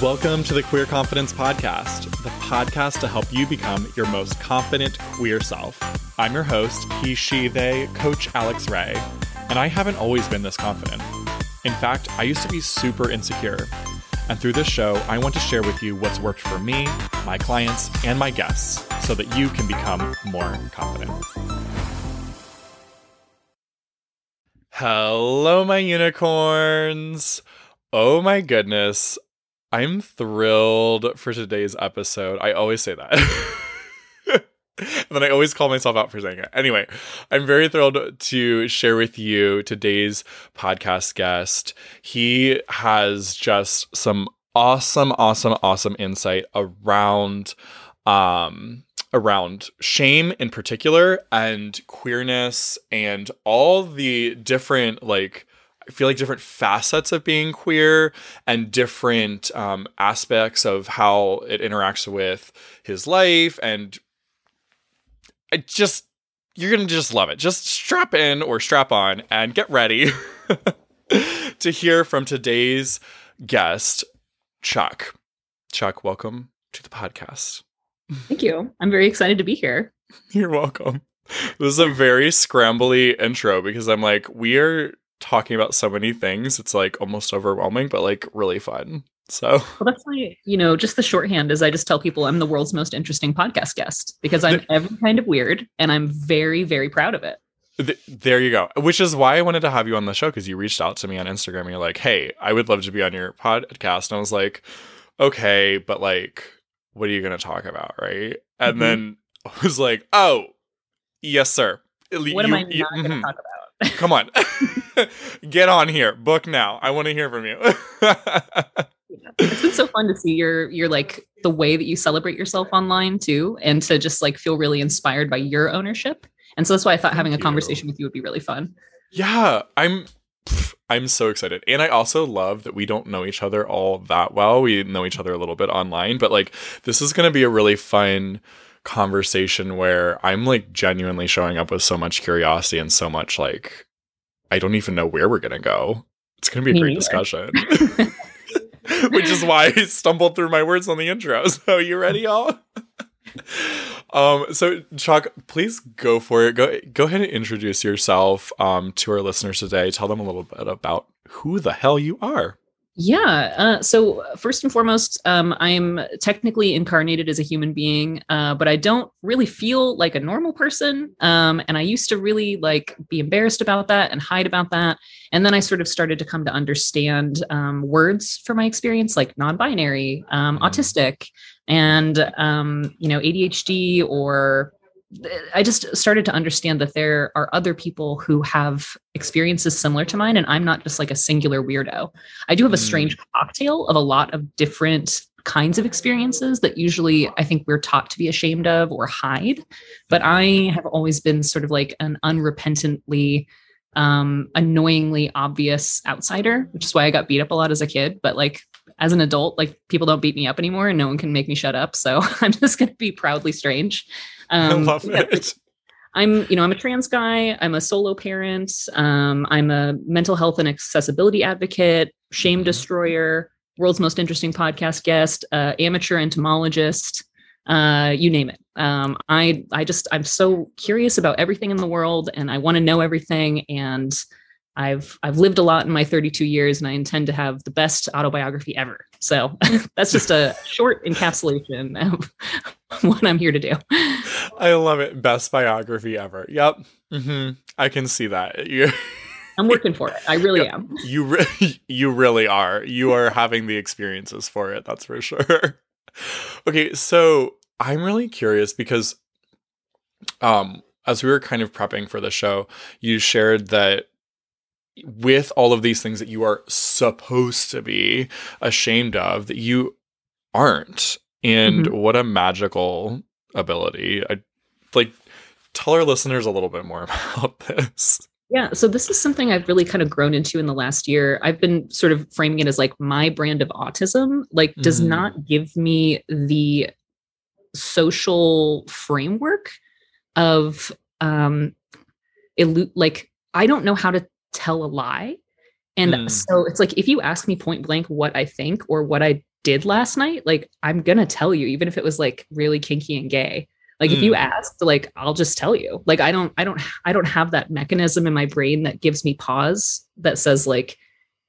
Welcome to the Queer Confidence Podcast, the podcast to help you become your most confident queer self. I'm your host, he, she, they, Coach Alex Ray, and I haven't always been this confident. In fact, I used to be super insecure. And through this show, I want to share with you what's worked for me, my clients, and my guests so that you can become more confident. Hello, my unicorns. Oh my goodness. I'm thrilled for today's episode. I always say that. And then I always call myself out for saying it. Anyway, I'm very thrilled to share with you today's podcast guest. He has just some awesome insight around shame in particular and queerness and all the different, like, I feel like different facets of being queer and different aspects of how it interacts with his life. And you're going to just love it. Just strap in or strap on and get ready to hear from today's guest, Chuck. Chuck, welcome to the podcast. Thank you. I'm very excited to be here. You're welcome. This is a very scrambly intro because I'm like, we are talking about so many things. It's like almost overwhelming, but like really fun. So that's my, just the shorthand is I just tell people I'm the world's most interesting podcast guest because I'm every kind of weird and I'm very, very proud of it. There you go. Which is why I wanted to have you on the show, because you reached out to me on Instagram and you're like, hey, I would love to be on your podcast. And I was like, okay, but like, what are you going to talk about? Right. And then I was like, oh, yes, sir. What am I not going to talk about? Come on. Get on here. Book now. I want to hear from you. It's been so fun to see your like the way that you celebrate yourself online too, and to just like feel really inspired by your ownership. And so that's why I thought having a conversation with you would be really fun. Yeah, I'm so excited. And I also love that we don't know each other all that well. We know each other a little bit online, but like this is going to be a really fun conversation where I'm like genuinely showing up with so much curiosity and so much like I don't even know where we're gonna go. It's gonna be a great discussion. Which is why I stumbled through my words on the intro. So you ready, y'all? So Chuck, please go for it. Go ahead and introduce yourself to our listeners today. Tell them a little bit about who the hell you are. Yeah. So first and foremost, I'm technically incarnated as a human being, but I don't really feel like a normal person. And I used to really like be embarrassed about that and hide about that. And then I sort of started to come to understand words for my experience, like non-binary, autistic, and, ADHD, or I just started to understand that there are other people who have experiences similar to mine, and I'm not just like a singular weirdo. I do have a strange cocktail of a lot of different kinds of experiences that usually I think we're taught to be ashamed of or hide. But I have always been sort of like an unrepentantly, annoyingly obvious outsider, which is why I got beat up a lot as a kid. But like as an adult, like people don't beat me up anymore and no one can make me shut up. So I'm just going to be proudly strange. I love it. I'm a trans guy. I'm a solo parent. I'm a mental health and accessibility advocate, shame destroyer, world's most interesting podcast guest, amateur entomologist, you name it. I'm so curious about everything in the world and I want to know everything. And I've lived a lot in my 32 years and I intend to have the best autobiography ever. So that's just a short encapsulation of what I'm here to do. I love it. Best biography ever. Yep. Mm-hmm. I can see that. I'm working for it. I really am. You really are. You are having the experiences for it. That's for sure. Okay. So I'm really curious because as we were kind of prepping for the show, you shared that with all of these things that you are supposed to be ashamed of, that you aren't. And what a magical ability. Tell our listeners a little bit more about this. Yeah. So this is something I've really kind of grown into in the last year. I've been sort of framing it as like my brand of autism, like does not give me the social framework of, I don't know how to tell a lie. And so it's like, if you ask me point blank what I think or what I did last night, like, I'm going to tell you, even if it was like really kinky and gay. Like, if you asked, like, I'll just tell you. Like, I don't have that mechanism in my brain that gives me pause that says, like,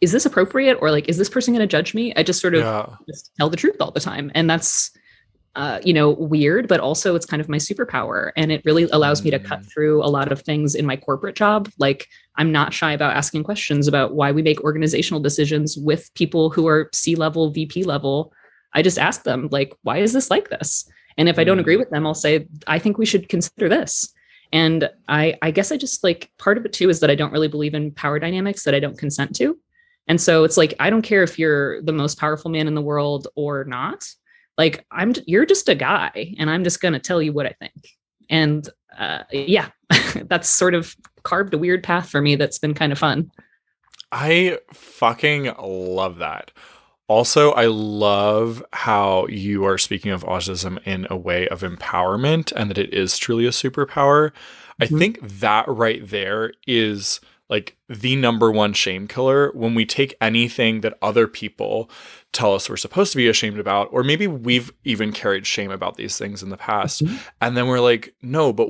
is this appropriate? Or like, is this person going to judge me? I just sort of just tell the truth all the time. And that's, you know, weird, but also it's kind of my superpower. And it really allows me to cut through a lot of things in my corporate job. Like, I'm not shy about asking questions about why we make organizational decisions with people who are C-level, VP level. I just ask them, like, why is this like this? And if I don't agree with them, I'll say, I think we should consider this. And I guess I just, like, part of it too is that I don't really believe in power dynamics that I don't consent to. And so it's like, I don't care if you're the most powerful man in the world or not. Like, you're just a guy, and I'm just going to tell you what I think. And that's sort of carved a weird path for me. That's been kind of fun. I fucking love that. Also, I love how you are speaking of autism in a way of empowerment and that it is truly a superpower. Mm-hmm. I think that right there is like the number one shame killer, when we take anything that other people tell us we're supposed to be ashamed about, or maybe we've even carried shame about these things in the past. Mm-hmm. And then we're like, no, but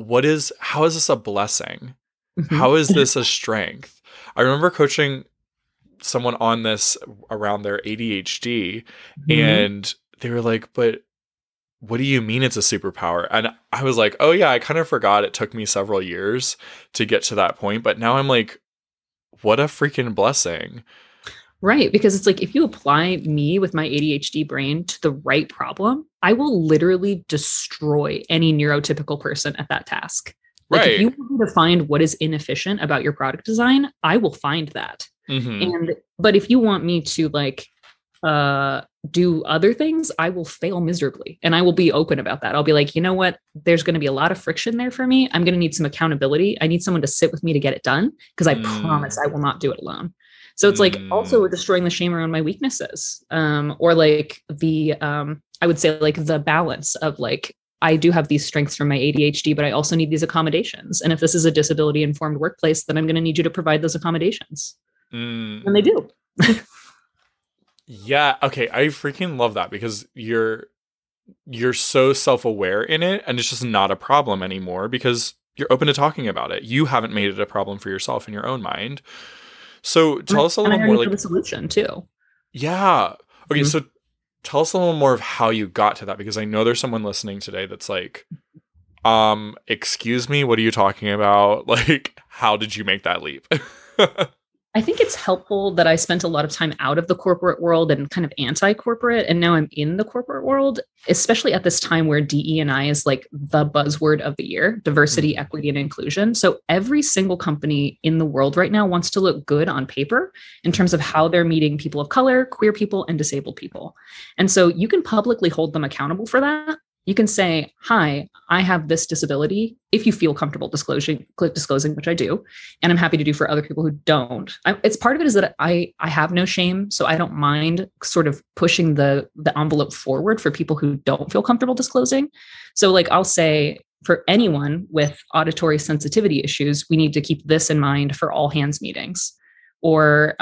how is this a blessing? Mm-hmm. How is this a strength? I remember coaching someone on this around their ADHD, and they were like, but what do you mean it's a superpower? And I was like, oh yeah, I kind of forgot. It took me several years to get to that point. But now I'm like, what a freaking blessing. Right. Because it's like, if you apply me with my ADHD brain to the right problem, I will literally destroy any neurotypical person at that task. Like, right. If you want me to find what is inefficient about your product design, I will find that. Mm-hmm. But if you want me to, like, do other things, I will fail miserably. And I will be open about that. I'll be like, you know what? There's going to be a lot of friction there for me. I'm going to need some accountability. I need someone to sit with me to get it done, because I promise I will not do it alone. So it's like also destroying the shame around my weaknesses, or like I would say like the balance of like, I do have these strengths from my ADHD, but I also need these accommodations. And if this is a disability informed workplace, then I'm going to need you to provide those accommodations. And they do. Yeah. Okay. I freaking love that, because you're so self-aware in it, and it's just not a problem anymore because you're open to talking about it. You haven't made it a problem for yourself in your own mind. So tell us a little more, like, the solution too. Yeah. Okay. Mm-hmm. So tell us a little more of how you got to that, because I know there's someone listening today that's like, excuse me, what are you talking about? Like, how did you make that leap? I think it's helpful that I spent a lot of time out of the corporate world and kind of anti-corporate. And now I'm in the corporate world, especially at this time where DE&I is like the buzzword of the year, diversity, equity, and inclusion. So every single company in the world right now wants to look good on paper in terms of how they're meeting people of color, queer people, and disabled people. And so you can publicly hold them accountable for that. You can say, hi, I have this disability, if you feel comfortable disclosing, which I do, and I'm happy to do for other people who don't. It's part of it is that I have no shame, so I don't mind sort of pushing the envelope forward for people who don't feel comfortable disclosing. So like, I'll say, for anyone with auditory sensitivity issues, we need to keep this in mind for all hands meetings. Or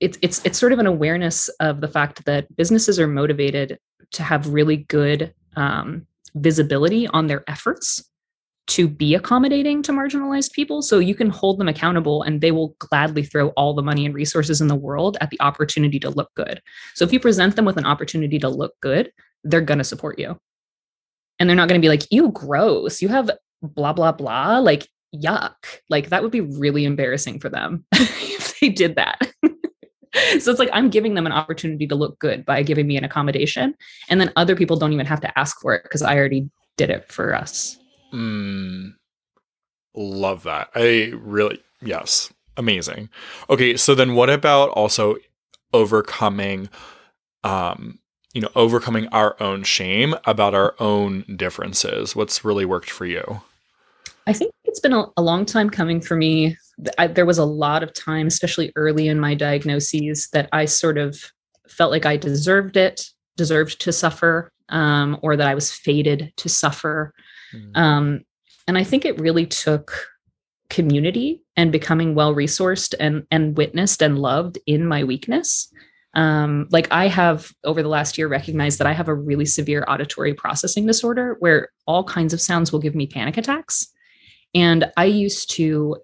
it's sort of an awareness of the fact that businesses are motivated to have really good visibility on their efforts to be accommodating to marginalized people. So you can hold them accountable, and they will gladly throw all the money and resources in the world at the opportunity to look good. So if you present them with an opportunity to look good, they're going to support you. And they're not going to be like, ew, gross, you have blah, blah, blah. Like, yuck. Like, that would be really embarrassing for them if they did that. So it's like, I'm giving them an opportunity to look good by giving me an accommodation. And then other people don't even have to ask for it, because I already did it for us. Love that. I really, yes. Amazing. Okay. So then what about also overcoming, overcoming our own shame about our own differences? What's really worked for you? I think it's been a long time coming for me. There was a lot of time, especially early in my diagnoses, that I sort of felt like I deserved to suffer, or that I was fated to suffer. And I think it really took community and becoming well-resourced and witnessed and loved in my weakness Like I have over the last year recognized that I have a really severe auditory processing disorder where all kinds of sounds will give me panic attacks. And I used to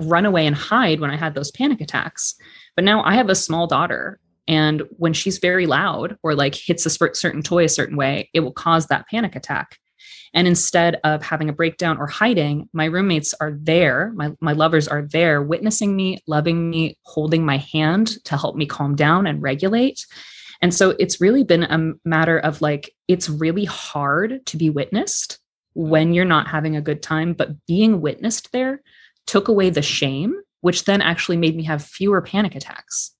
run away and hide when I had those panic attacks. But now I have a small daughter, and when she's very loud or like hits a certain toy a certain way, it will cause that panic attack. And instead of having a breakdown or hiding, my roommates are there. My lovers are there witnessing me, loving me, holding my hand to help me calm down and regulate. And so it's really been a matter of like, it's really hard to be witnessed when you're not having a good time, but being witnessed there took away the shame, which then actually made me have fewer panic attacks.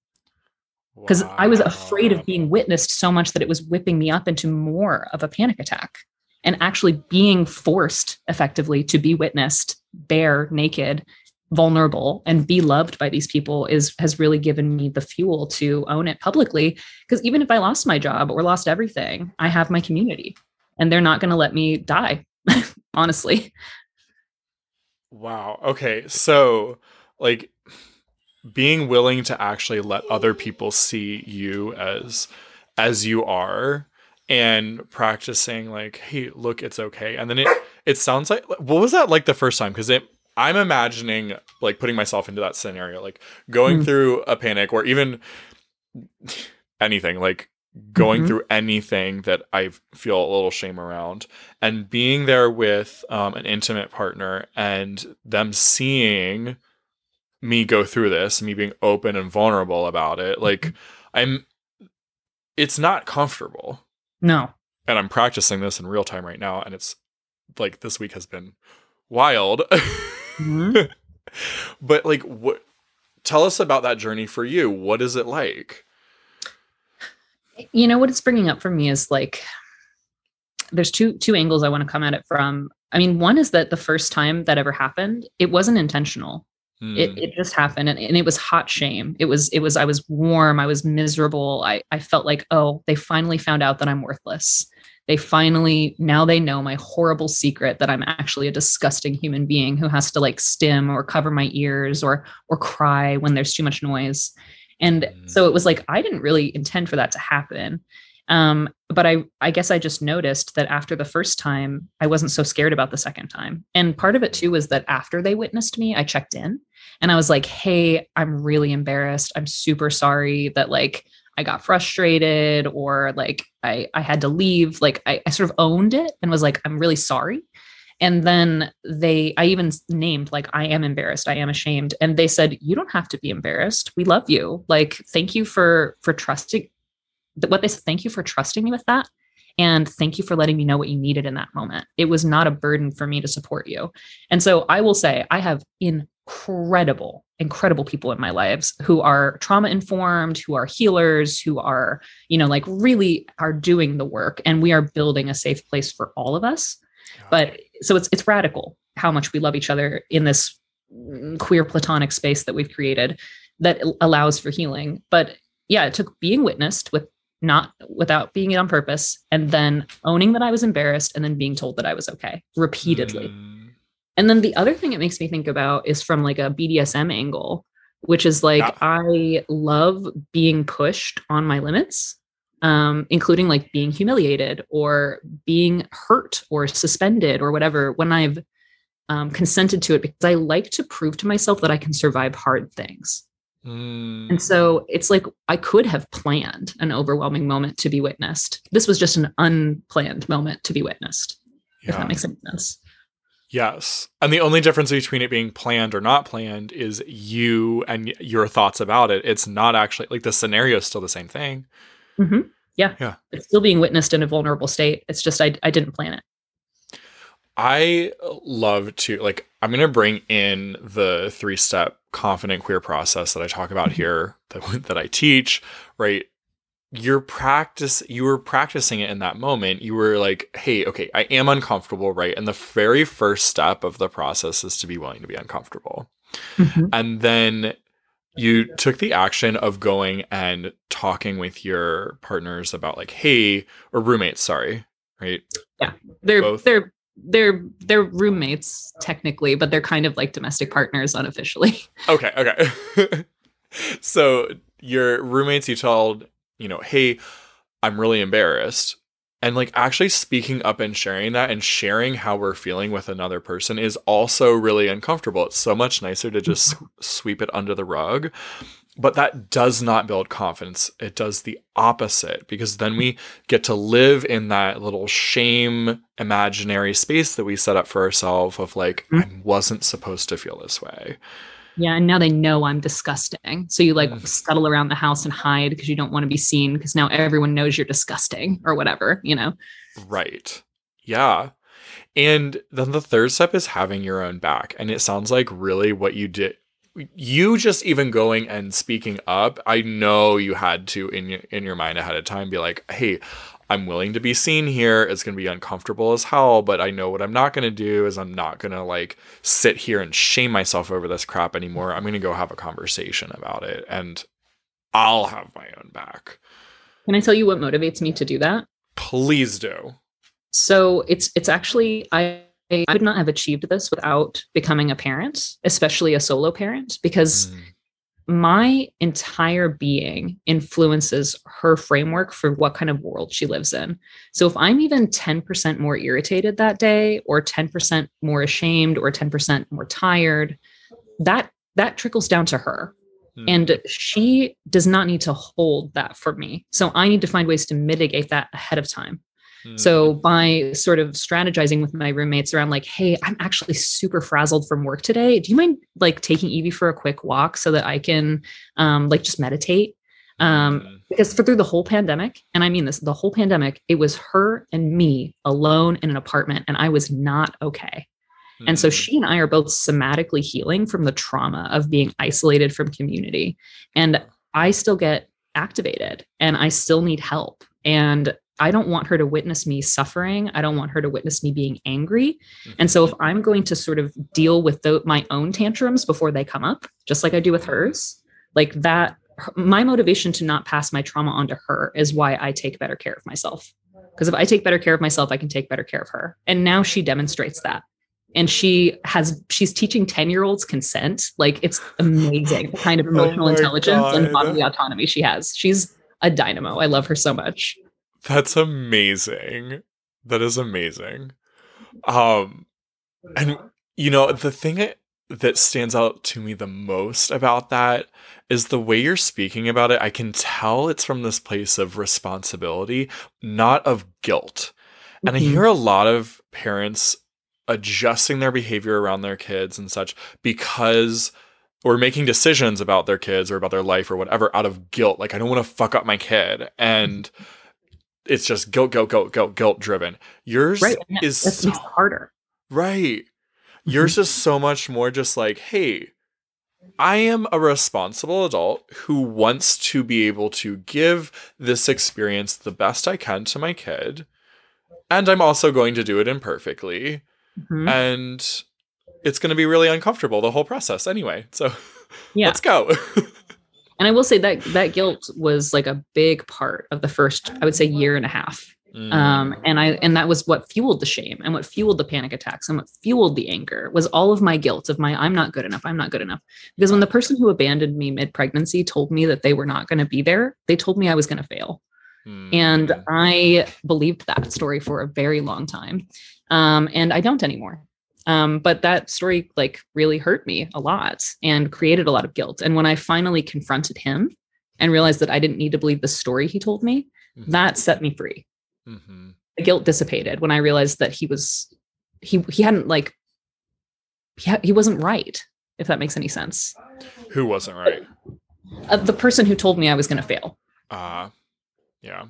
Because wow. I was afraid of being witnessed so much that it was whipping me up into more of a panic attack. And actually being forced effectively to be witnessed, bare, naked, vulnerable, and be loved by these people has really given me the fuel to own it publicly. Because even if I lost my job or lost everything, I have my community and they're not going to let me die, honestly. Wow. Okay. So like being willing to actually let other people see you as you are, and practicing like, hey, look, it's okay. And then it sounds like, what was that like the first time? Because I'm imagining like putting myself into that scenario, like going through a panic or even anything, like going through anything that I feel a little shame around, and being there with an intimate partner and them seeing me go through this, me being open and vulnerable about it. Like it's not comfortable. No. And I'm practicing this in real time right now. And it's like, this week has been wild, but like, what, tell us about that journey for you. What is it like? You know, what it's bringing up for me is like, there's two angles I want to come at it from. I mean, one is that the first time that ever happened, it wasn't intentional. It just happened. And it was hot shame. I was warm. I was miserable. I felt like, oh, they finally found out that I'm worthless. Now they know my horrible secret that I'm actually a disgusting human being who has to like stim or cover my ears or cry when there's too much noise. And so it was like, I didn't really intend for that to happen. But I guess I just noticed that after the first time, I wasn't so scared about the second time. And part of it too, was that after they witnessed me, I checked in and I was like, hey, I'm really embarrassed. I'm super sorry that like, I got frustrated or like, I had to leave. Like I sort of owned it and was like, I'm really sorry. And then I even named like, I am embarrassed. I am ashamed. And they said, you don't have to be embarrassed. We love you. Like, thank you for trusting. What they said, thank you for trusting me with that. And thank you for letting me know what you needed in that moment. It was not a burden for me to support you. And so I will say I have incredible people in my lives who are trauma informed, who are healers, who are, you know, like really are doing the work, and we are building a safe place for all of us. Wow. But so it's radical how much we love each other in this queer platonic space that we've created that allows for healing. But yeah, it took being witnessed without being it on purpose, and then owning that I was embarrassed, and then being told that I was okay repeatedly. And then the other thing it makes me think about is from like a BDSM angle, which is like, I love being pushed on my limits, including like being humiliated or being hurt or suspended or whatever, when I've consented to it, because I like to prove to myself that I can survive hard things. And so it's like, I could have planned an overwhelming moment to be witnessed. This was just an unplanned moment to be witnessed. Yeah. If that makes any sense. Yes. And the only difference between it being planned or not planned is you and your thoughts about it. It's not actually like the scenario is still the same thing. Mm-hmm. Yeah. It's still being witnessed in a vulnerable state. It's just, I didn't plan it. I love to, like, I'm going to bring in the 3-step confident queer process that I talk about here, that I teach, right? You were practicing it in that moment. You were like, hey, okay, I am uncomfortable, right? And the very first step of the process is to be willing to be uncomfortable. Mm-hmm. And then you took the action of going and talking with your partners about like, hey, or roommates, sorry, right? Yeah, They're roommates technically, but they're kind of like domestic partners unofficially. Okay. So your roommates, you told you know, hey, I'm really embarrassed. And like actually speaking up and sharing that and sharing how we're feeling with another person is also really uncomfortable. It's so much nicer to just sweep it under the rug. But that does not build confidence. It does the opposite, because then we get to live in that little shame imaginary space that we set up for ourselves of like, I wasn't supposed to feel this way. Yeah. And now they know I'm disgusting. So you like scuttle around the house and hide because you don't want to be seen, because now everyone knows you're disgusting or whatever, you know? Right. Yeah. And then the third step is having your own back. And it sounds like really what you did, you just even going and speaking up. I know you had to in your mind ahead of time be like, hey, I'm willing to be seen here. It's going to be uncomfortable as hell, but I know what I'm not going to do is I'm not going to like sit here and shame myself over this crap anymore. I'm going to go have a conversation about it and I'll have my own back. Can I tell you what motivates me to do that? Please do. So it's actually, I could not have achieved this without becoming a parent, especially a solo parent, because my entire being influences her framework for what kind of world she lives in. So if I'm even 10% more irritated that day, or 10% more ashamed, or 10% more tired, that trickles down to her. And she does not need to hold that for me. So I need to find ways to mitigate that ahead of time. So by sort of strategizing with my roommates around like, hey, I'm actually super frazzled from work today. Do you mind like taking Evie for a quick walk so that I can like just meditate? Because through the whole pandemic, and I mean this, the whole pandemic, it was her and me alone in an apartment, and I was not okay. And so she and I are both somatically healing from the trauma of being isolated from community. And I still get activated and I still need help. And I don't want her to witness me suffering. I don't want her to witness me being angry. And so if I'm going to sort of deal with my own tantrums before they come up, just like I do with hers, like that, my motivation to not pass my trauma onto her is why I take better care of myself. Because if I take better care of myself, I can take better care of her. And now she demonstrates that. And she's teaching 10-year-olds consent. Like, it's amazing the kind of emotional intelligence and bodily autonomy she has. She's a dynamo. I love her so much. That's amazing. That is amazing. And, you know, the thing that stands out to me the most about that is the way you're speaking about it. I can tell it's from this place of responsibility, not of guilt. And I hear a lot of parents adjusting their behavior around their kids and such because or making decisions about their kids or about their life or whatever out of guilt. Like, I don't want to fuck up my kid. And it's just guilt driven. Yours right. is so harder. Right. Yours is so much more just like, hey, I am a responsible adult who wants to be able to give this experience the best I can to my kid. And I'm also going to do it imperfectly. And it's going to be really uncomfortable, the whole process anyway. So let's go. And I will say that that guilt was like a big part of the first, I would say, year and a half. And that was what fueled the shame and what fueled the panic attacks and what fueled the anger was all of my guilt of I'm not good enough. I'm not good enough. Because when the person who abandoned me mid-pregnancy told me that they were not going to be there, they told me I was going to fail. And I believed that story for a very long time. And I don't anymore. But that story like really hurt me a lot and created a lot of guilt. And when I finally confronted him and realized that I didn't need to believe the story he told me, that set me free. The guilt dissipated when I realized that he wasn't right. If that makes any sense. Who wasn't right? The person who told me I was going to fail. Yeah.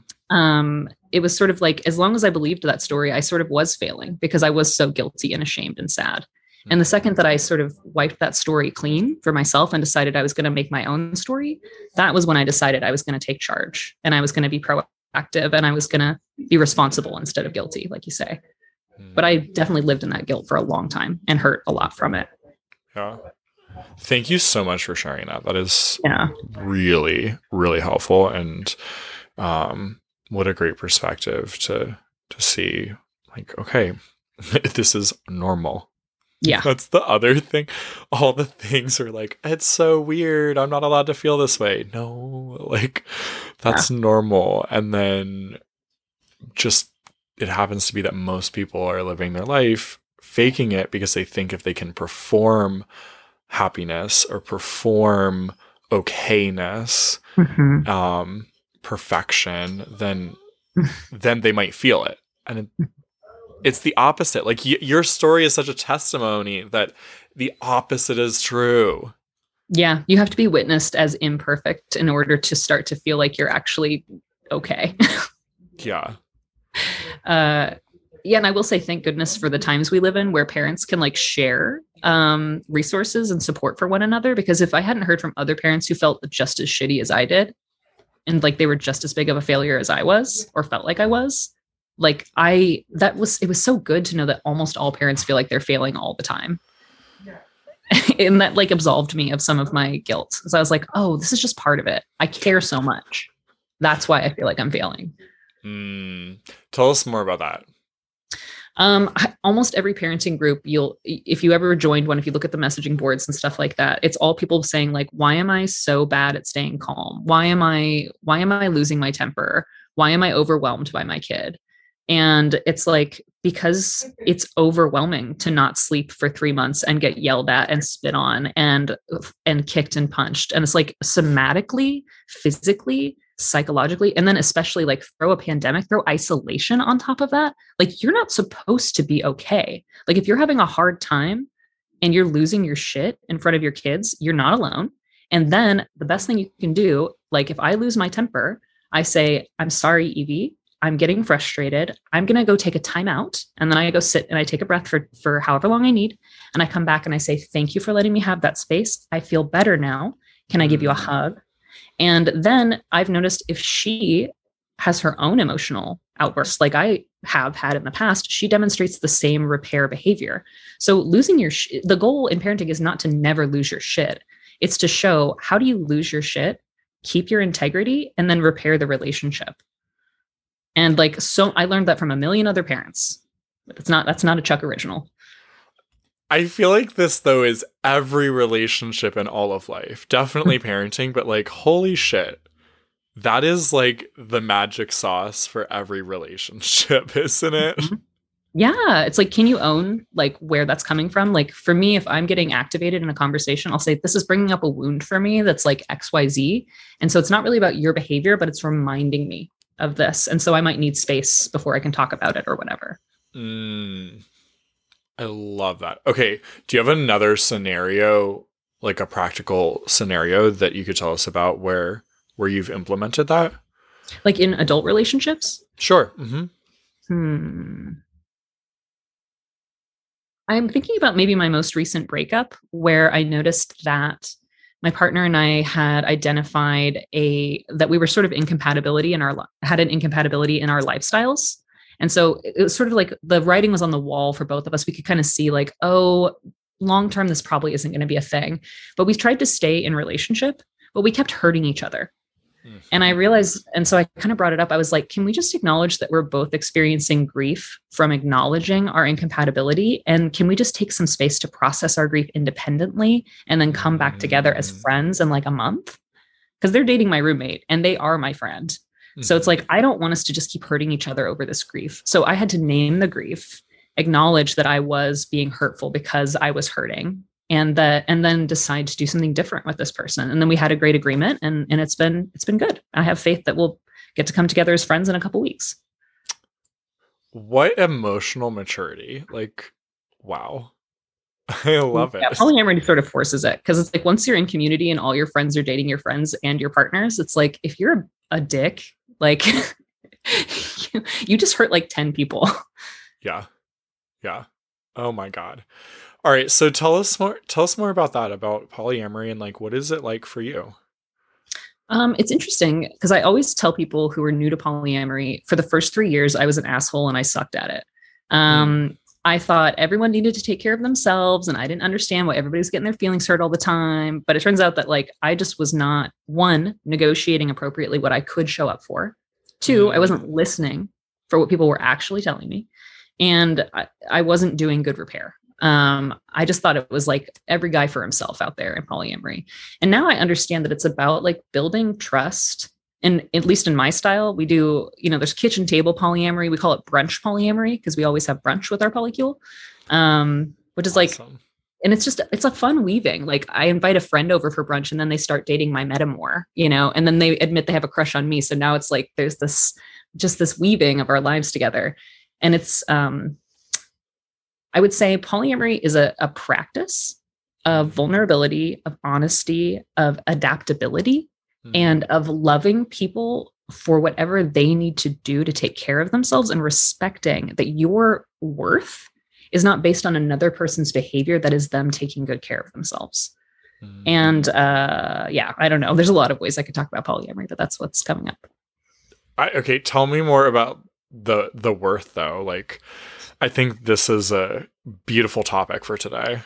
It was sort of like, as long as I believed that story, I sort of was failing because I was so guilty and ashamed and sad. And the second that I sort of wiped that story clean for myself and decided I was going to make my own story, that was when I decided I was going to take charge and I was going to be proactive and I was going to be responsible instead of guilty, like you say. But I definitely lived in that guilt for a long time and hurt a lot from it. Yeah. Thank you so much for sharing that. That is really, really helpful. And what a great perspective to see like, okay, this is normal. Yeah. That's the other thing. All the things are like, it's so weird. I'm not allowed to feel this way. No, like that's normal. And then just it happens to be that most people are living their life faking it because they think if they can perform happiness or perform okayness, mm-hmm. Perfection, then they might feel it. And it's the opposite. Like your story is such a testimony that the opposite is true. Yeah. You have to be witnessed as imperfect in order to start to feel like you're actually okay. Yeah. Yeah. And I will say, thank goodness for the times we live in where parents can like share resources and support for one another, because if I hadn't heard from other parents who felt just as shitty as I did, and like they were just as big of a failure as I was, or felt like I was, like it was so good to know that almost all parents feel like they're failing all the time. Yeah. And that like absolved me of some of my guilt. So I was like, oh, this is just part of it. I care so much. That's why I feel like I'm failing. Tell us more about that. Almost every parenting group, if you ever joined one, if you look at the messaging boards and stuff like that, it's all people saying like, why am I so bad at staying calm? Why am I losing my temper? Why am I overwhelmed by my kid? And it's like, because it's overwhelming to not sleep for 3 months and get yelled at and spit on and kicked and punched. And it's like somatically, physically, psychologically, and then especially like throw a pandemic, throw isolation on top of that. Like you're not supposed to be okay. Like if you're having a hard time and you're losing your shit in front of your kids, you're not alone. And then the best thing you can do, like if I lose my temper, I say, I'm sorry, Evie, I'm getting frustrated. I'm going to go take a timeout. And then I go sit and I take a breath for however long I need. And I come back and I say, thank you for letting me have that space. I feel better now. Can I give you a hug? And then I've noticed if she has her own emotional outbursts, like I have had in the past, she demonstrates the same repair behavior. So losing your the goal in parenting is not to never lose your shit. It's to show, how do you lose your shit, keep your integrity, and then repair the relationship. And like, so I learned that from a million other parents. That's not a Chuck original. I feel like this, though, is every relationship in all of life. Definitely parenting, but like, holy shit. That is like the magic sauce for every relationship, isn't it? Yeah. It's like, can you own like where that's coming from? Like for me, if I'm getting activated in a conversation, I'll say, this is bringing up a wound for me that's like X, Y, Z. And so it's not really about your behavior, but it's reminding me of this. And so I might need space before I can talk about it or whatever. I love that. Okay. Do you have another scenario, like a practical scenario that you could tell us about where you've implemented that? Like in adult relationships? Sure. Mm-hmm. I'm thinking about maybe my most recent breakup where I noticed that my partner and I had identified that we were sort of had an incompatibility in our lifestyles. And so it was sort of like the writing was on the wall for both of us. We could kind of see like, oh, long-term, this probably isn't going to be a thing, but we tried to stay in relationship, but we kept hurting each other. Mm-hmm. And I realized, and so I kind of brought it up. I was like, can we just acknowledge that we're both experiencing grief from acknowledging our incompatibility? And can we just take some space to process our grief independently and then come back together as friends in like a month? Because they're dating my roommate and they are my friend. So it's like, I don't want us to just keep hurting each other over this grief. So I had to name the grief, acknowledge that I was being hurtful because I was hurting, and then decide to do something different with this person. And then we had a great agreement and it's been good. I have faith that we'll get to come together as friends in a couple weeks. What emotional maturity. Like, wow. I love it. Yeah, polyamory sort of forces it. Cause it's like, once you're in community and all your friends are dating your friends and your partners, it's like, if you're a dick, like you just hurt like 10 people. Yeah. Oh my God. All right. So tell us more about that, about polyamory and like, what is it like for you? It's interesting because I always tell people who are new to polyamory, for the first 3 years, I was an asshole and I sucked at it. I thought everyone needed to take care of themselves and I didn't understand why everybody's getting their feelings hurt all the time. But it turns out that like, I just was not, one, negotiating appropriately what I could show up for. Two, I wasn't listening for what people were actually telling me. And I wasn't doing good repair. I just thought it was like every guy for himself out there in polyamory. And now I understand that it's about like building trust. And at least in my style, we do, you know, there's kitchen table polyamory. We call it brunch polyamory because we always have brunch with our polycule, which is awesome. Like, and it's just, it's a fun weaving. Like I invite a friend over for brunch and then they start dating my metamor, you know, and then they admit they have a crush on me. So now it's like, there's this, just this weaving of our lives together. And it's, I would say polyamory is a practice of vulnerability, of honesty, of adaptability, and of loving people for whatever they need to do to take care of themselves and respecting that your worth is not based on another person's behavior, that is them taking good care of themselves. And yeah, I don't know. There's a lot of ways I could talk about polyamory, but that's what's coming up. Okay. Tell me more about the worth though. Like, I think this is a beautiful topic for today.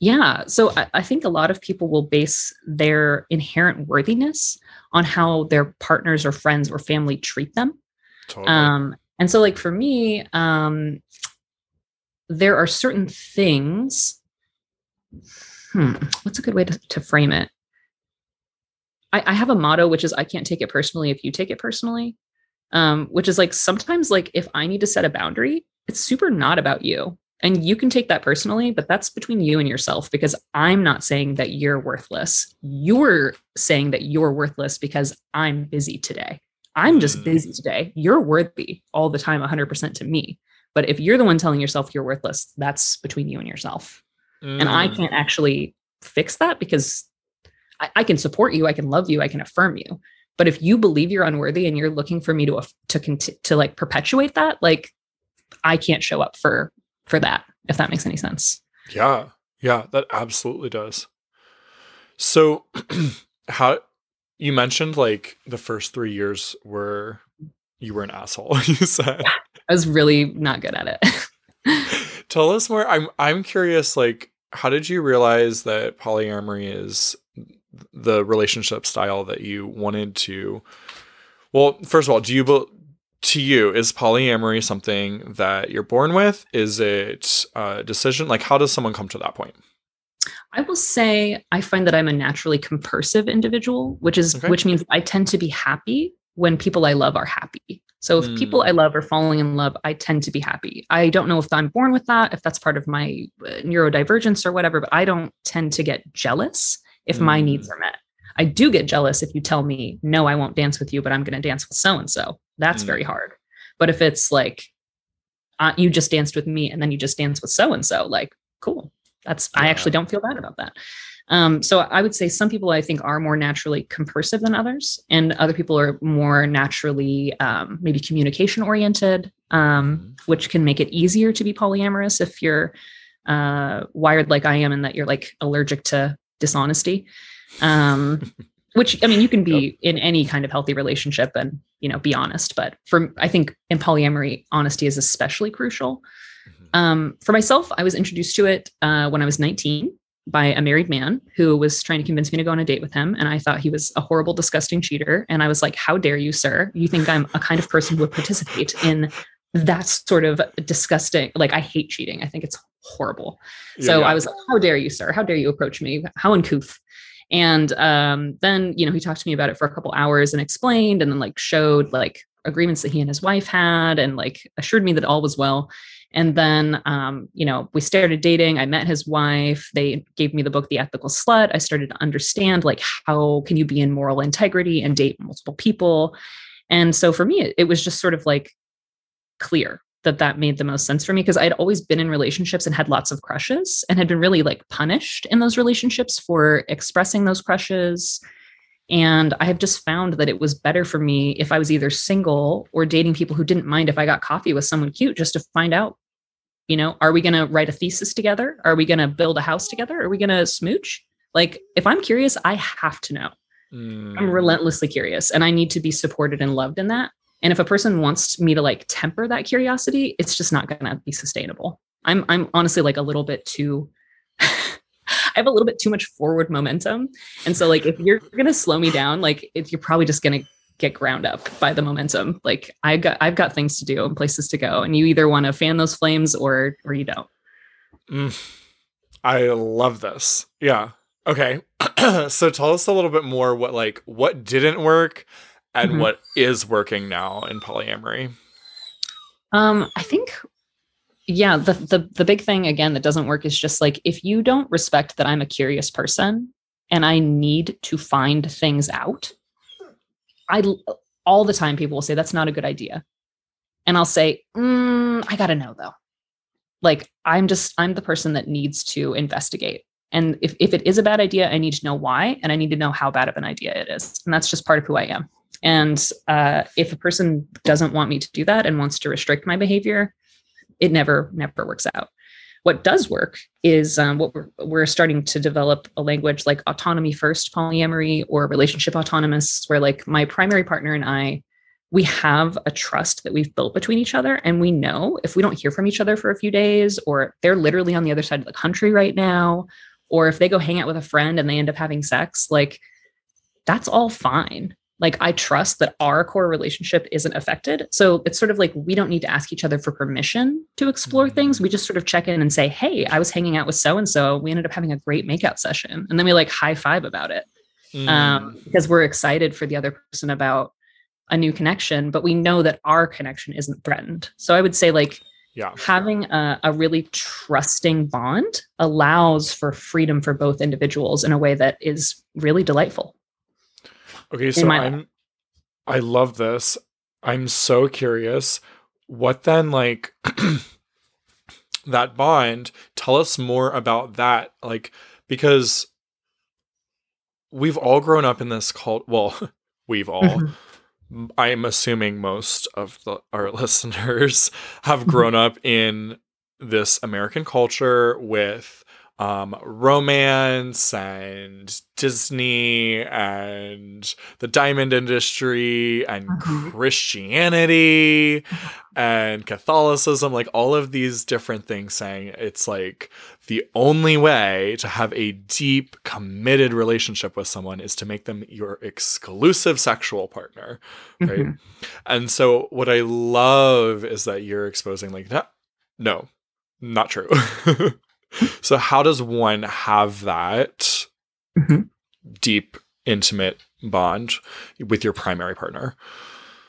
Yeah. So I think a lot of people will base their inherent worthiness on how their partners or friends or family treat them. Totally. And so like for me, there are certain things. What's a good way to frame it? I have a motto, which is I can't take it personally if you take it personally, which is like sometimes like if I need to set a boundary, it's super not about you. And you can take that personally, but that's between you and yourself because I'm not saying that you're worthless. You're saying that you're worthless because I'm busy today. I'm just busy today. You're worthy all the time, 100% to me. But if you're the one telling yourself you're worthless, that's between you and yourself. And I can't actually fix that because I can support you. I can love you. I can affirm you. But if you believe you're unworthy and you're looking for me to like perpetuate that, like I can't show up for that, if that makes any sense. Yeah. Yeah, that absolutely does. So how you mentioned like the first 3 years were, you were an asshole. You said I was really not good at it. Tell us more. I'm curious, like, how did you realize that polyamory is the relationship style that you wanted to, well, first of all, to you, is polyamory something that you're born with? Is it a decision? Like, how does someone come to that point? I will say I find that I'm a naturally compulsive individual, which means I tend to be happy when people I love are happy. So if people I love are falling in love, I tend to be happy. I don't know if I'm born with that, if that's part of my neurodivergence or whatever, but I don't tend to get jealous if my needs are met. I do get jealous if you tell me, no, I won't dance with you, but I'm going to dance with so-and-so. That's very hard. But if it's like, you just danced with me and then you just dance with so-and-so, like, cool. That's, yeah. I actually don't feel bad about that. So I would say some people I think are more naturally compersive than others, and other people are more naturally, maybe communication oriented, which can make it easier to be polyamorous if you're, wired like I am, and that you're like allergic to dishonesty. Which, I mean, you can be in any kind of healthy relationship and, you know, be honest, but I think in polyamory, honesty is especially crucial. For myself, I was introduced to it, when I was 19 by a married man who was trying to convince me to go on a date with him. And I thought he was a horrible, disgusting cheater. And I was like, how dare you, sir? You think I'm a kind of person who would participate in that sort of disgusting, like, I hate cheating. I think it's horrible. So I was like, how dare you, sir? How dare you approach me? How uncouth. And then, you know, he talked to me about it for a couple hours and explained, and then like showed like agreements that he and his wife had, and like assured me that all was well. And then, you know, we started dating. I met his wife. They gave me the book, The Ethical Slut. I started to understand like, how can you be in moral integrity and date multiple people? And so for me, it was just sort of like clear that made the most sense for me, because I'd always been in relationships and had lots of crushes and had been really like punished in those relationships for expressing those crushes. And I have just found that it was better for me if I was either single or dating people who didn't mind if I got coffee with someone cute, just to find out, you know, are we going to write a thesis together? Are we going to build a house together? Are we going to smooch? Like, if I'm curious, I have to know. I'm relentlessly curious, and I need to be supported and loved in that. And if a person wants me to like temper that curiosity, it's just not going to be sustainable. I'm honestly like a little bit too, I have a little bit too much forward momentum. And so like, if you're going to slow me down, like you're probably just going to get ground up by the momentum. Like I've got things to do and places to go, and you either want to fan those flames or you don't. I love this. Yeah. Okay. So tell us a little bit more what didn't work and what is working now in polyamory. I think, yeah, the big thing again that doesn't work is just if you don't respect that I'm a curious person and I need to find things out, all the time people will say that's not a good idea. And I'll say, I got to know though. I'm the person that needs to investigate. And if it is a bad idea, I need to know why. And I need to know how bad of an idea it is. And that's just part of who I am. And if a person doesn't want me to do that and wants to restrict my behavior, it never works out. What does work is what we're starting to develop a language like autonomy first polyamory or relationship autonomous, where my primary partner and I, we have a trust that we've built between each other. And we know if we don't hear from each other for a few days, or they're literally on the other side of the country right now, or if they go hang out with a friend and they end up having sex, that's all fine. I trust that our core relationship isn't affected. So it's sort of we don't need to ask each other for permission to explore things. We just sort of check in and say, hey, I was hanging out with so-and-so. We ended up having a great makeout session. And then we high five about it because we're excited for the other person about a new connection, but we know that our connection isn't threatened. So I would say having a really trusting bond allows for freedom for both individuals in a way that is really delightful. Okay, so I love this. I'm so curious. What then, that bond, tell us more about that. Because we've all grown up in this cult. Well, we've all, I'm assuming most of our listeners have grown up in this American culture with romance and Disney and the diamond industry and Christianity and Catholicism, all of these different things, saying it's the only way to have a deep, committed relationship with someone is to make them your exclusive sexual partner, right? And so what I love is that you're exposing no, not true. So how does one have that deep, intimate bond with your primary partner?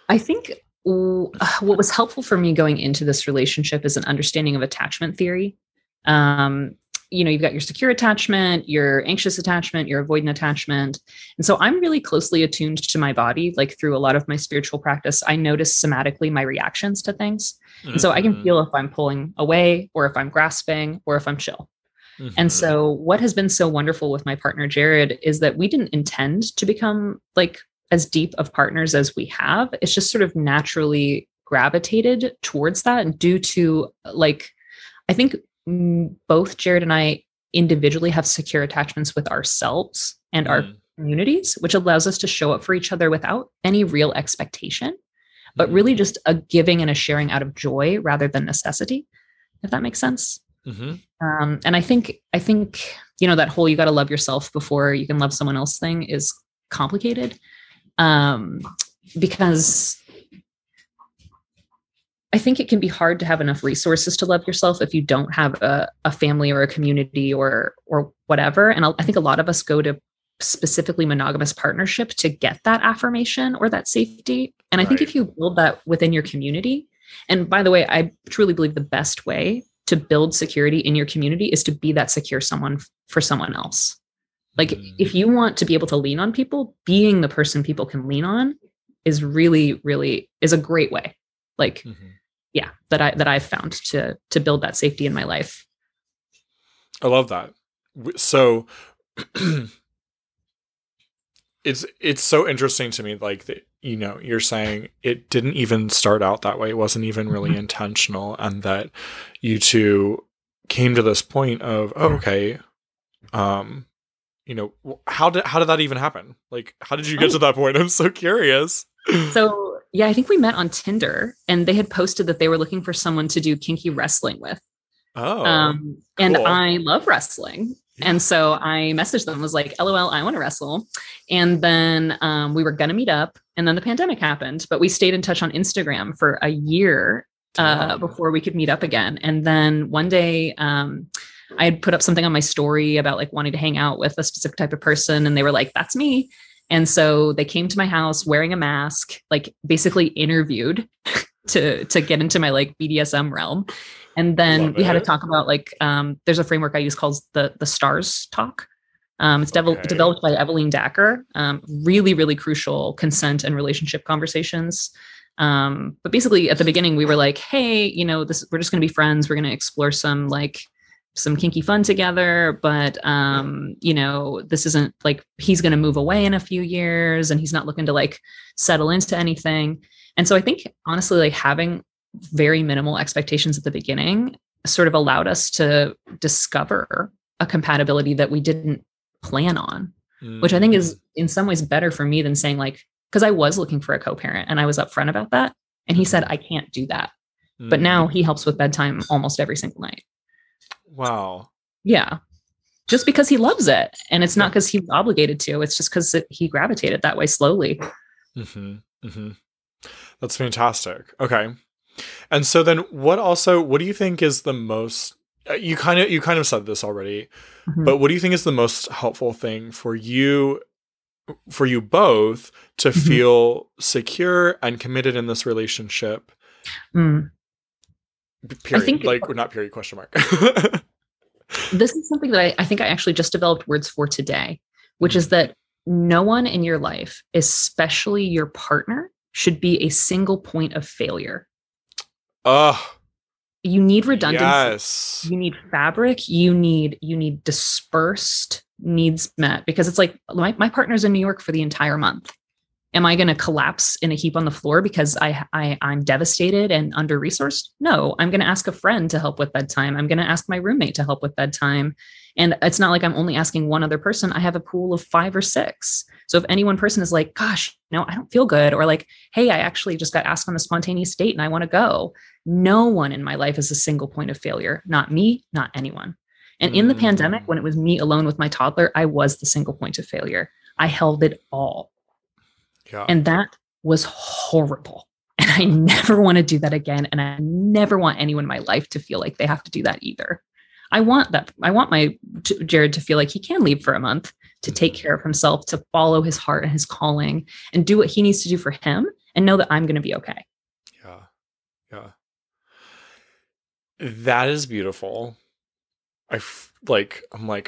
I think what was helpful for me going into this relationship is an understanding of attachment theory. You've got your secure attachment, your anxious attachment, your avoidant attachment. And so I'm really closely attuned to my body, through a lot of my spiritual practice. I notice somatically my reactions to things. And so I can feel if I'm pulling away or if I'm grasping or if I'm chill. And so what has been so wonderful with my partner, Jared, is that we didn't intend to become as deep of partners as we have. It's just sort of naturally gravitated towards that. And due to I think both Jared and I individually have secure attachments with ourselves and our communities, which allows us to show up for each other without any real expectation, but really just a giving and a sharing out of joy rather than necessity, if that makes sense. And I think, that whole, you got to love yourself before you can love someone else thing is complicated. Because I think it can be hard to have enough resources to love yourself if you don't have a family or a community or whatever. And I think a lot of us go to specifically monogamous partnership to get that affirmation or that safety. And I think if you build that within your community, and by the way, I truly believe the best way to build security in your community is to be that secure someone for someone else. If you want to be able to lean on people, being the person people can lean on is really, really is a great way. Yeah, that I've found to build that safety in my life. I love that. So it's so interesting to me, you're saying it didn't even start out that way. It wasn't even really intentional. And that you two came to this point of, how did that even happen? How did you get to that point? I'm so curious. So, yeah, I think we met on Tinder and they had posted that they were looking for someone to do kinky wrestling with. Oh, cool. And I love wrestling. Yeah. And so I messaged them, was like, LOL, I want to wrestle. And then we were going to meet up and then the pandemic happened, but we stayed in touch on Instagram for a year before we could meet up again. And then one day, I had put up something on my story about like wanting to hang out with a specific type of person. And they were like, that's me. And so they came to my house wearing a mask, like basically interviewed to get into my like BDSM realm. And then we had to talk about like, there's a framework I use called the STARS talk. It's developed by Evelyn Dacker. Really, really crucial consent and relationship conversations. But basically at the beginning we were like, hey, you know, this, we're just going to be friends. We're going to explore some kinky fun together, but, you know, this isn't like, he's going to move away in a few years and he's not looking to like settle into anything. And so I think honestly, like having very minimal expectations at the beginning sort of allowed us to discover a compatibility that we didn't plan on, which I think is in some ways better for me than saying like, because I was looking for a co-parent and I was upfront about that. And he said, I can't do that. But now he helps with bedtime almost every single night. Wow. Yeah. Just because he loves it. And it's not because he was obligated to, it's just because he gravitated that way slowly. Mm-hmm. Mm-hmm. That's fantastic. Okay. And so then what do you think is the most, you kind of said this already, but what do you think is the most helpful thing for you both to feel secure and committed in this relationship? Period. I think not period, question mark. This is something that I think I actually just developed words for today, which is that no one in your life, especially your partner, should be a single point of failure. You need redundancy. Yes. You need fabric. You need dispersed needs met, because it's like my partner's in New York for the entire month. Am I going to collapse in a heap on the floor because I'm devastated and under-resourced? No, I'm going to ask a friend to help with bedtime. I'm going to ask my roommate to help with bedtime. And it's not like I'm only asking one other person. I have a pool of 5 or 6. So if any one person is like, gosh, no, I don't feel good. Or like, hey, I actually just got asked on a spontaneous date and I want to go. No one in my life is a single point of failure. Not me, not anyone. And in the pandemic, when it was me alone with my toddler, I was the single point of failure. I held it all. Yeah. And that was horrible. And I never want to do that again. And I never want anyone in my life to feel like they have to do that either. I want my Jared to feel like he can leave for a month to take care of himself, to follow his heart and his calling and do what he needs to do for him and know that I'm going to be okay. Yeah. Yeah. That is beautiful. I'm like,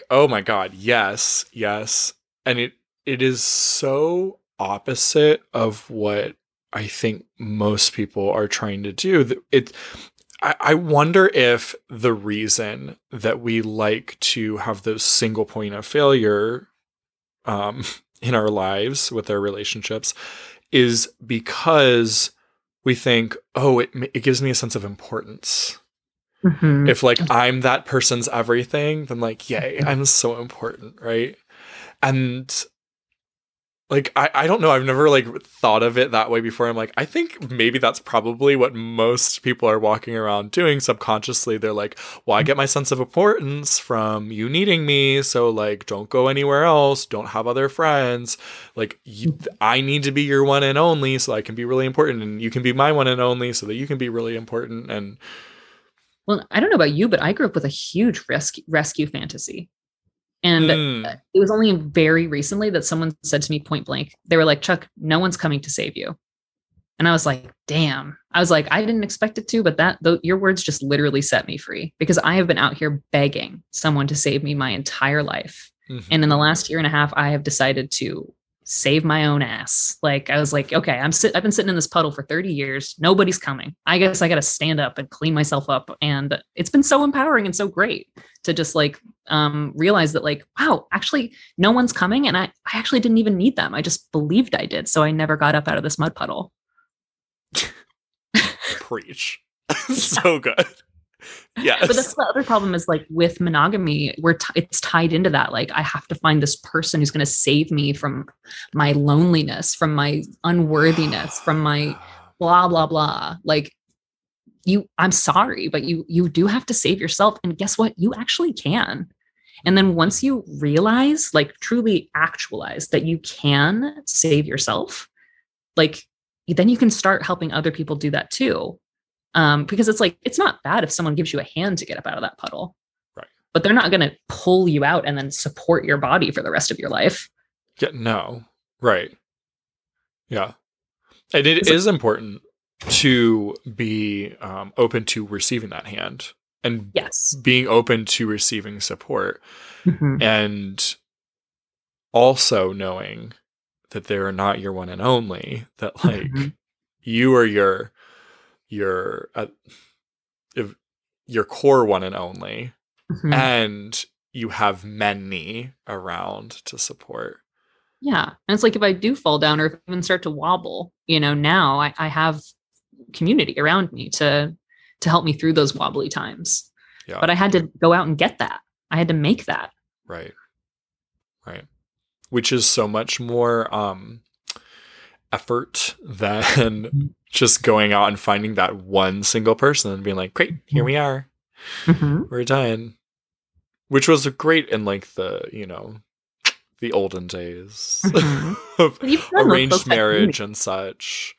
oh my God. Yes. Yes. And it is so opposite of what I think most people are trying to do. I wonder if the reason that we like to have those single point of failure in our lives with our relationships is because we think, oh, it gives me a sense of importance. Mm-hmm. If like I'm that person's everything, then like, yay, I'm so important, right? And like, I don't know. I've never like thought of it that way before. I'm like, I think maybe that's probably what most people are walking around doing subconsciously. They're like, well, I get my sense of importance from you needing me. So like, don't go anywhere else. Don't have other friends. Like I need to be your one and only so I can be really important. And you can be my one and only so that you can be really important. And well, I don't know about you, but I grew up with a huge rescue fantasy. And it was only very recently that someone said to me point blank, they were like, Chuck, no one's coming to save you. And I was like, damn, I didn't expect it to, but your words just literally set me free, because I have been out here begging someone to save me my entire life. Mm-hmm. And in the last year and a half, I have decided to save my own ass. Like, I was like, okay, I've been sitting in this puddle for 30 years. Nobody's coming. I guess I got to stand up and clean myself up. And it's been so empowering and so great to just like, realize that like, wow, actually no one's coming. And I actually didn't even need them. I just believed I did. So I never got up out of this mud puddle. Preach. So good. Yes. But that's the other problem is like with monogamy, it's tied into that. Like I have to find this person who's going to save me from my loneliness, from my unworthiness, from my blah, blah, blah. Like I'm sorry, but you do have to save yourself. And guess what? You actually can. And then once you realize, like truly actualize that you can save yourself, like then you can start helping other people do that too. Because it's like, it's not bad if someone gives you a hand to get up out of that puddle, right? But they're not going to pull you out and then support your body for the rest of your life. Yeah, no. Right. Yeah. And it is important to be open to receiving that hand and being open to receiving support, and also knowing that they are not your one and only, that like you are your core one and only, and you have many around to support. Yeah. And it's like, if I do fall down or even start to wobble, you know, now I have community around me to help me through those wobbly times. Yeah. But I had to go out and get that. I had to make that. Right. Right. Which is so much more effort than just going out and finding that one single person and being like, great, here we are. We're done. Which was great in like the, you know, the olden days of arranged marriage and such.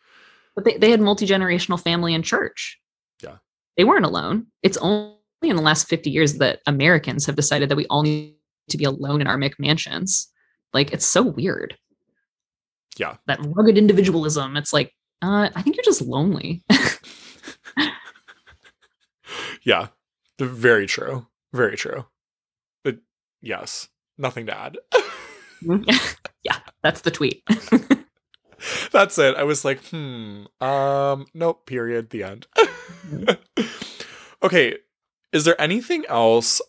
But they had multi-generational family and church. Yeah. They weren't alone. It's only in the last 50 years that Americans have decided that we all need to be alone in our McMansions. Like, it's so weird. Yeah. That rugged individualism. It's like, I think you're just lonely. Yeah. Very true. Very true. But yes. Nothing to add. Yeah, that's the tweet. That's it. I was like, nope, period, the end. Okay, is there anything else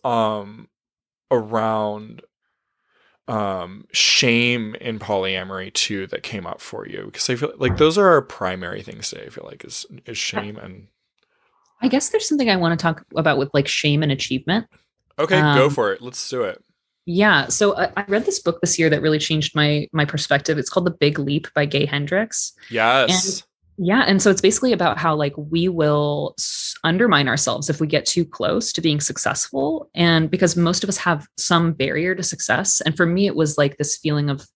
around shame in polyamory too that came up for you? Because I feel like those are our primary things today, I feel like, is shame. And I guess there's something I want to talk about with like shame and achievement. Okay, go for it. Let's do it. Yeah. So I read this book this year that really changed my perspective. It's called The Big Leap by Gay Hendricks. Yes. And, yeah. And so it's basically about how like we will undermine ourselves if we get too close to being successful. And because most of us have some barrier to success. And for me, it was like this feeling of,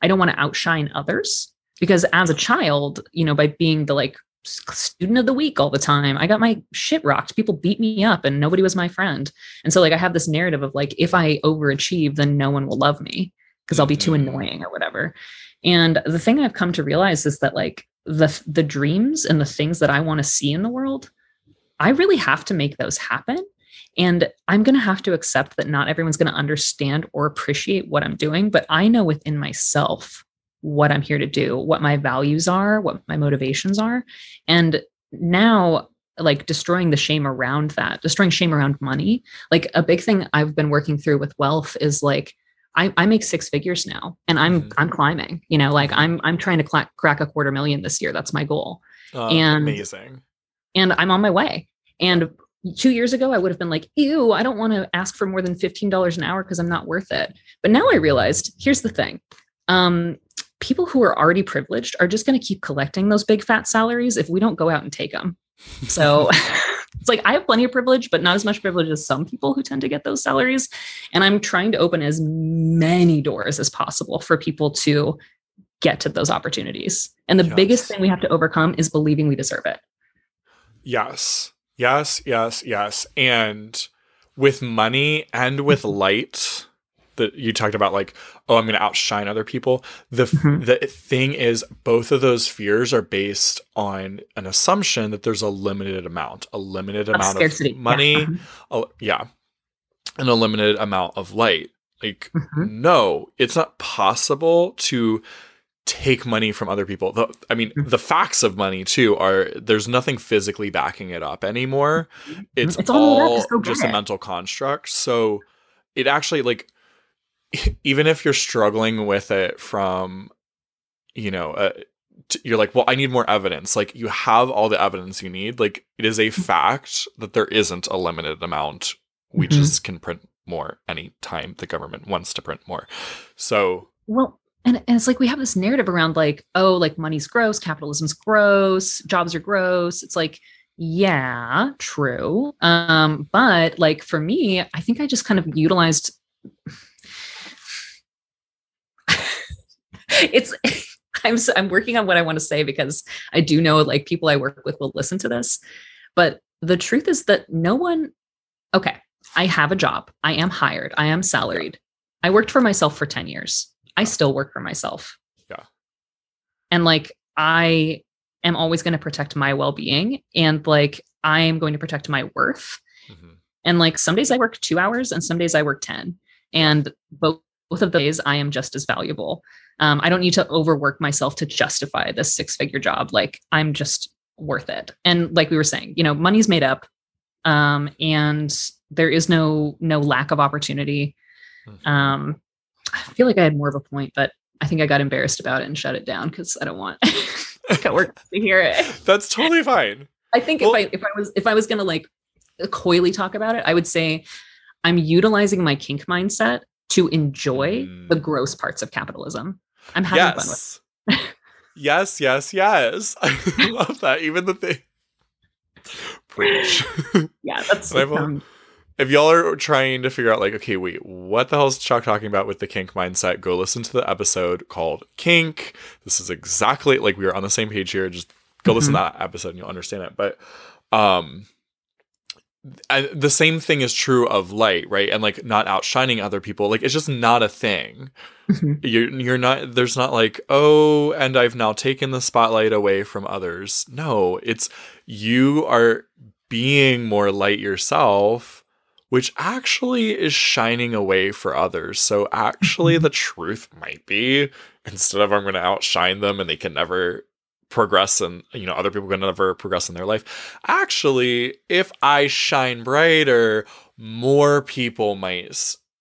I don't want to outshine others, because as a child, you know, by being the like student of the week all the time, I got my shit rocked. People beat me up and nobody was my friend. And so like, I have this narrative of like, if I overachieve, then no one will love me because I'll be too annoying or whatever. And the thing I've come to realize is that like the dreams and the things that I want to see in the world, I really have to make those happen. And I'm going to have to accept that not everyone's going to understand or appreciate what I'm doing, but I know within myself what I'm here to do, what my values are, what my motivations are. And now like destroying the shame around that, destroying shame around money. Like a big thing I've been working through with wealth is like, I make six figures now and I'm climbing, you know, like I'm trying to crack $250,000 this year. That's my goal. Amazing. And I'm on my way. And 2 years ago, I would have been like, ew, I don't want to ask for more than $15 an hour because I'm not worth it. But now I realized, here's the thing. People who are already privileged are just going to keep collecting those big fat salaries if we don't go out and take them. So it's like, I have plenty of privilege, but not as much privilege as some people who tend to get those salaries. And I'm trying to open as many doors as possible for people to get to those opportunities. And the biggest thing we have to overcome is believing we deserve it. Yes, yes, yes, yes. And with money and with light, that you talked about like, oh, I'm going to outshine other people. The thing is, both of those fears are based on an assumption that there's a limited amount of money. And a limited amount of light. Like, no, it's not possible to take money from other people. The facts of money too are, there's nothing physically backing it up anymore. It's all just a mental construct. So it actually like, even if you're struggling with it from, you know, you're like, well, I need more evidence. Like, you have all the evidence you need. Like, it is a fact that there isn't a limited amount. We just can print more anytime the government wants to print more. So, well, and it's like, we have this narrative around like, oh, like money's gross, capitalism's gross, jobs are gross. It's like, yeah, true. But like for me, I think I just kind of utilized. I'm working on what I want to say because I do know like people I work with will listen to this, But the truth is that no one, okay, I have a job. I am hired. I am salaried. I worked for myself for 10 years. I still work for myself. Yeah. And like, I am always going to protect my well-being, and like, I am going to protect my worth. Mm-hmm. And like, some days I work 2 hours and some days I work 10, and both of the days I am just as valuable. I don't need to overwork myself to justify this 6-figure job. Like, I'm just worth it. And like we were saying, you know, money's made up. And there is no lack of opportunity. I feel like I had more of a point, but I think I got embarrassed about it and shut it down because I don't want coworkers to hear it. That's totally fine. I think if I was going to like coyly talk about it, I would say I'm utilizing my kink mindset to enjoy the gross parts of capitalism. I'm having fun with it. Yes. I love that. Even the thing. Preach. Yeah, that's if y'all are trying to figure out like, okay, wait, what the hell is Chuck talking about with the kink mindset? Go listen to the episode called Kink. This is exactly like we are on the same page here. Just go listen to that episode and you'll understand it. But the same thing is true of light, right? And like not outshining other people. Like, it's just not a thing. You're not, there's not like, oh, and I've now taken the spotlight away from others. No, it's you are being more light yourself, which actually is shining away for others. So actually the truth might be, instead of I'm going to outshine them and they can never progress, and you know, other people can never progress in their life. Actually, if I shine brighter, more people might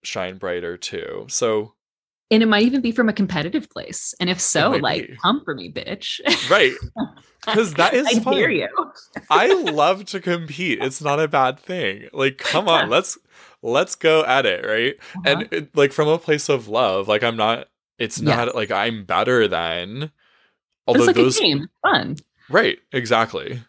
shine brighter too. So, and it might even be from a competitive place. And if so, like, come for me, bitch. Right. Because that is I fun. Hear you. I love to compete. It's not a bad thing. Like, come on, let's go at it, right? And it, like, from a place of love, like I'm not, it's not like I'm better than. Although it's like those, a game. It's fun. Right. Exactly.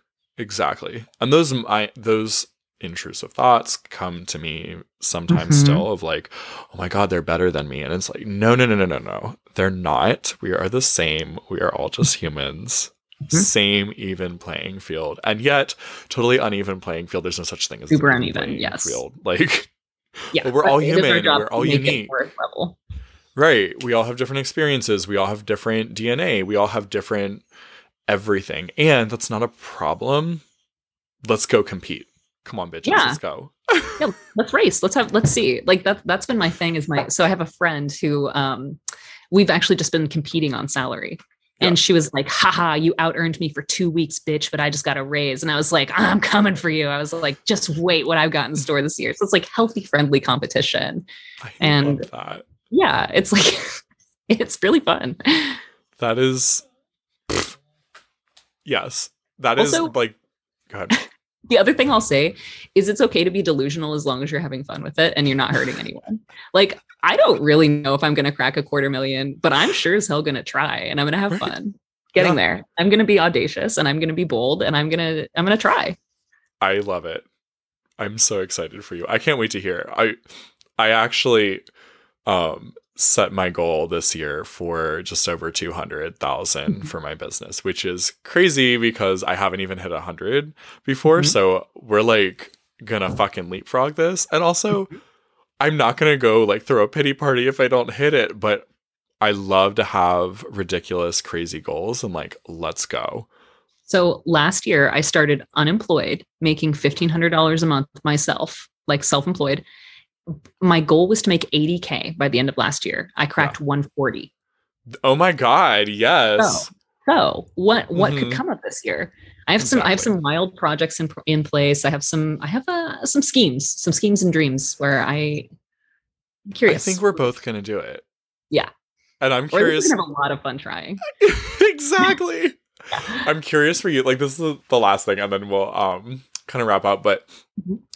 And those intrusive thoughts come to me sometimes still of like, oh my God, they're better than me. And it's like, no. They're not. We are the same. We are all just humans. Same even playing field. And yet, totally uneven playing field. There's no such thing as super uneven field. Like, but we're all human. We're all unique. Right. We all have different experiences. We all have different DNA. We all have different everything. And that's not a problem. Let's go compete. Come on, bitches. Yeah. Let's go. Yeah, let's race. Let's see. Like that's been my thing is so I have a friend who we've actually just been competing on salary. And she was like, haha, you out-earned me for 2 weeks, bitch, but I just got a raise. And I was like, I'm coming for you. I was like, just wait what I've got in store this year. So it's like healthy, friendly competition. I love that. Yeah, it's like, it's really fun. That is, is like, go ahead. The other thing I'll say is it's okay to be delusional as long as you're having fun with it and you're not hurting anyone. Like, I don't really know if I'm going to crack $250,000, but I'm sure as hell going to try and I'm going to have fun getting there. I'm going to be audacious and I'm going to be bold and I'm going to try. I love it. I'm so excited for you. I can't wait to hear. I actually... set my goal this year for just over 200,000 for my business, which is crazy because I haven't even hit 100 before. So we're like gonna fucking leapfrog this. And also I'm not gonna go like throw a pity party if I don't hit it, but I love to have ridiculous, crazy goals and like, let's go. So last year I started unemployed, making $1,500 a month myself, like self-employed. My goal was to make $80,000 by the end of last year. I cracked 140. Oh my God. Yes. So what could come up this year? I have some, I have some wild projects in place. I have some schemes and dreams where I'm curious. I think we're both going to do it. Yeah. And I'm curious. We're going to have a lot of fun trying. Exactly. I'm curious for you. Like, this is the last thing and then we'll, kind of wrap up, but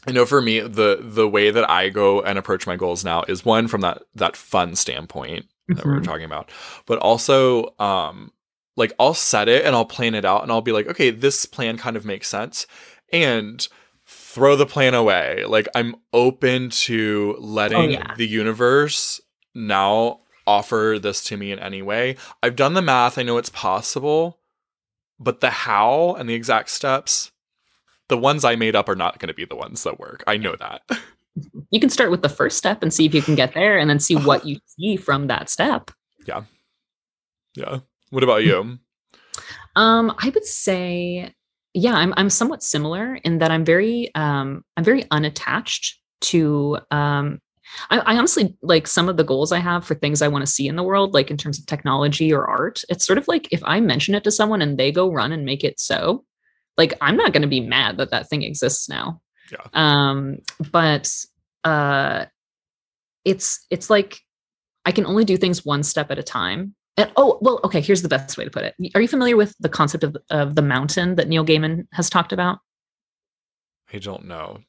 I know for me the way that I go and approach my goals now is one from that fun standpoint that we were talking about, but also like I'll set it and I'll plan it out and I'll be like, okay, this plan kind of makes sense, and throw the plan away. Like, I'm open to letting the universe now offer this to me in any way. I've done the math, I know it's possible, but the how and the exact steps, the ones I made up are not going to be the ones that work. I know that. You can start with the first step and see if you can get there and then see what you see from that step. Yeah. Yeah. What about you? I would say, yeah, I'm somewhat similar in that I'm very unattached to, I honestly like some of the goals I have for things I want to see in the world, like in terms of technology or art. It's sort of like if I mention it to someone and they go run and make it so, like, I'm not going to be mad that that thing exists now. Yeah. But it's like I can only do things one step at a time. And, oh, well, okay, here's the best way to put it. Are you familiar with the concept of the mountain that Neil Gaiman has talked about? I don't know.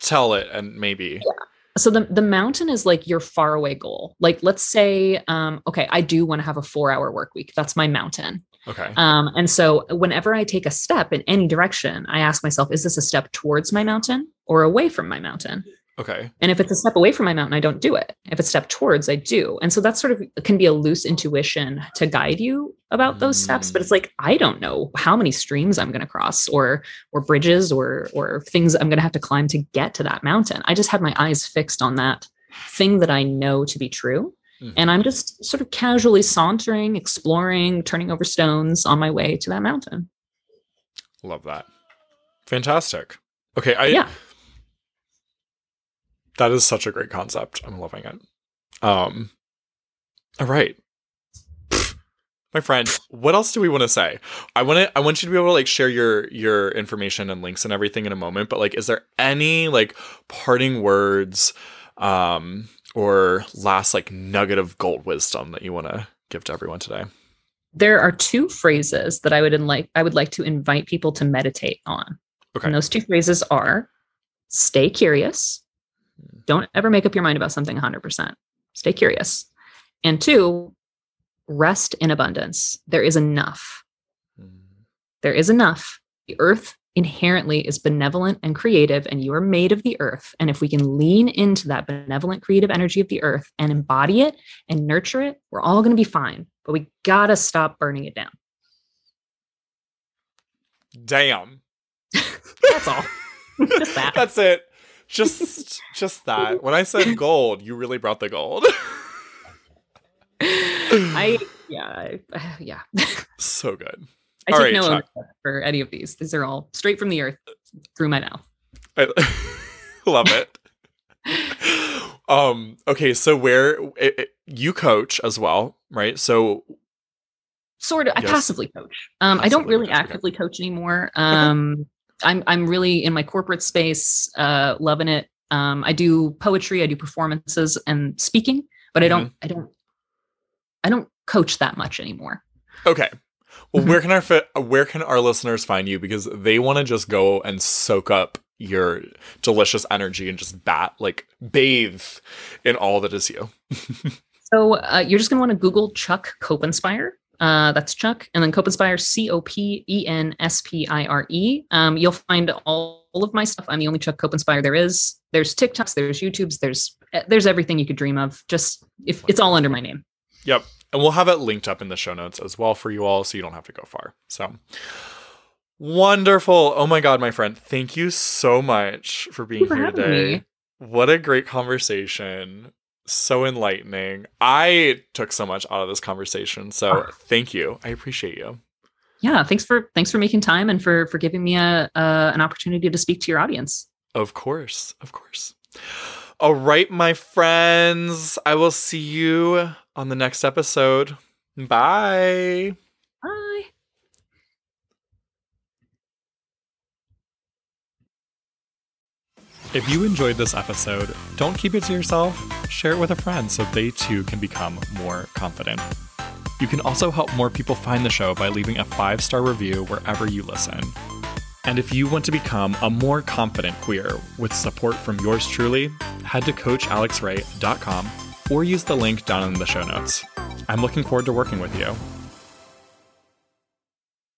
Tell it and maybe. Yeah. So the mountain is like your faraway goal. Like, let's say, okay, I do want to have a 4-hour work week. That's my mountain. Okay. And so whenever I take a step in any direction, I ask myself, is this a step towards my mountain or away from my mountain? Okay. And if it's a step away from my mountain, I don't do it. If it's a step towards, I do. And so that sort of can be a loose intuition to guide you about those steps. But it's like, I don't know how many streams I'm going to cross or bridges or things I'm going to have to climb to get to that mountain. I just had my eyes fixed on that thing that I know to be true. Mm-hmm. And I'm just sort of casually sauntering, exploring, turning over stones on my way to that mountain. Love that. Fantastic. Okay. Yeah. That is such a great concept. I'm loving it. All right. My friend, what else do we want to say? I want you to be able to like share your information and links and everything in a moment, but like, is there any like parting words or last like nugget of gold wisdom that you want to give to everyone today? There are two phrases that I would like to invite people to meditate on. Okay. And those two phrases are stay curious. Don't ever make up your mind about something 100%. Stay curious. And two, rest in abundance. There is enough. There is enough. The earth inherently is benevolent and creative, and you are made of the earth. And if we can lean into that benevolent, creative energy of the earth and embody it and nurture it, we're all going to be fine. But we got to stop burning it down. Damn. That's all. Just that. That's it. Just that. When I said gold, you really brought the gold. Yeah. So good. I take no ownership for any of these. These are all straight from the earth through my mouth. I love it. Okay. So where you coach as well, right? So. Sort of. Yes. I passively coach. Passively I don't really actively coach anymore. Okay. I'm really in my corporate space, loving it. I do poetry, I do performances and speaking, but I don't coach that much anymore. Okay. Well, where can our listeners find you? Because they want to just go and soak up your delicious energy and just bathe in all that is you. So you're just going to want to Google Chuck Copenspire. That's Chuck. And then Copenspire, Copenspire. You'll find all of my stuff. I'm the only Chuck Copenspire there is. There's TikToks, there's YouTubes, there's everything you could dream of. Just if it's all under my name. Yep. And we'll have it linked up in the show notes as well for you all. So you don't have to go far. So wonderful. Oh my God, my friend. Thank you so much for being here today. What a great conversation. So enlightening. I took so much out of this conversation. So thank you. I appreciate you. Yeah. Thanks for making time and for giving me an opportunity to speak to your audience. Of course. All right, my friends. I will see you on the next episode. Bye. Bye. If you enjoyed this episode, don't keep it to yourself. Share it with a friend so they too can become more confident. You can also help more people find the show by leaving a 5-star review wherever you listen. And if you want to become a more confident queer with support from yours truly, head to coachalexray.com or use the link down in the show notes. I'm looking forward to working with you.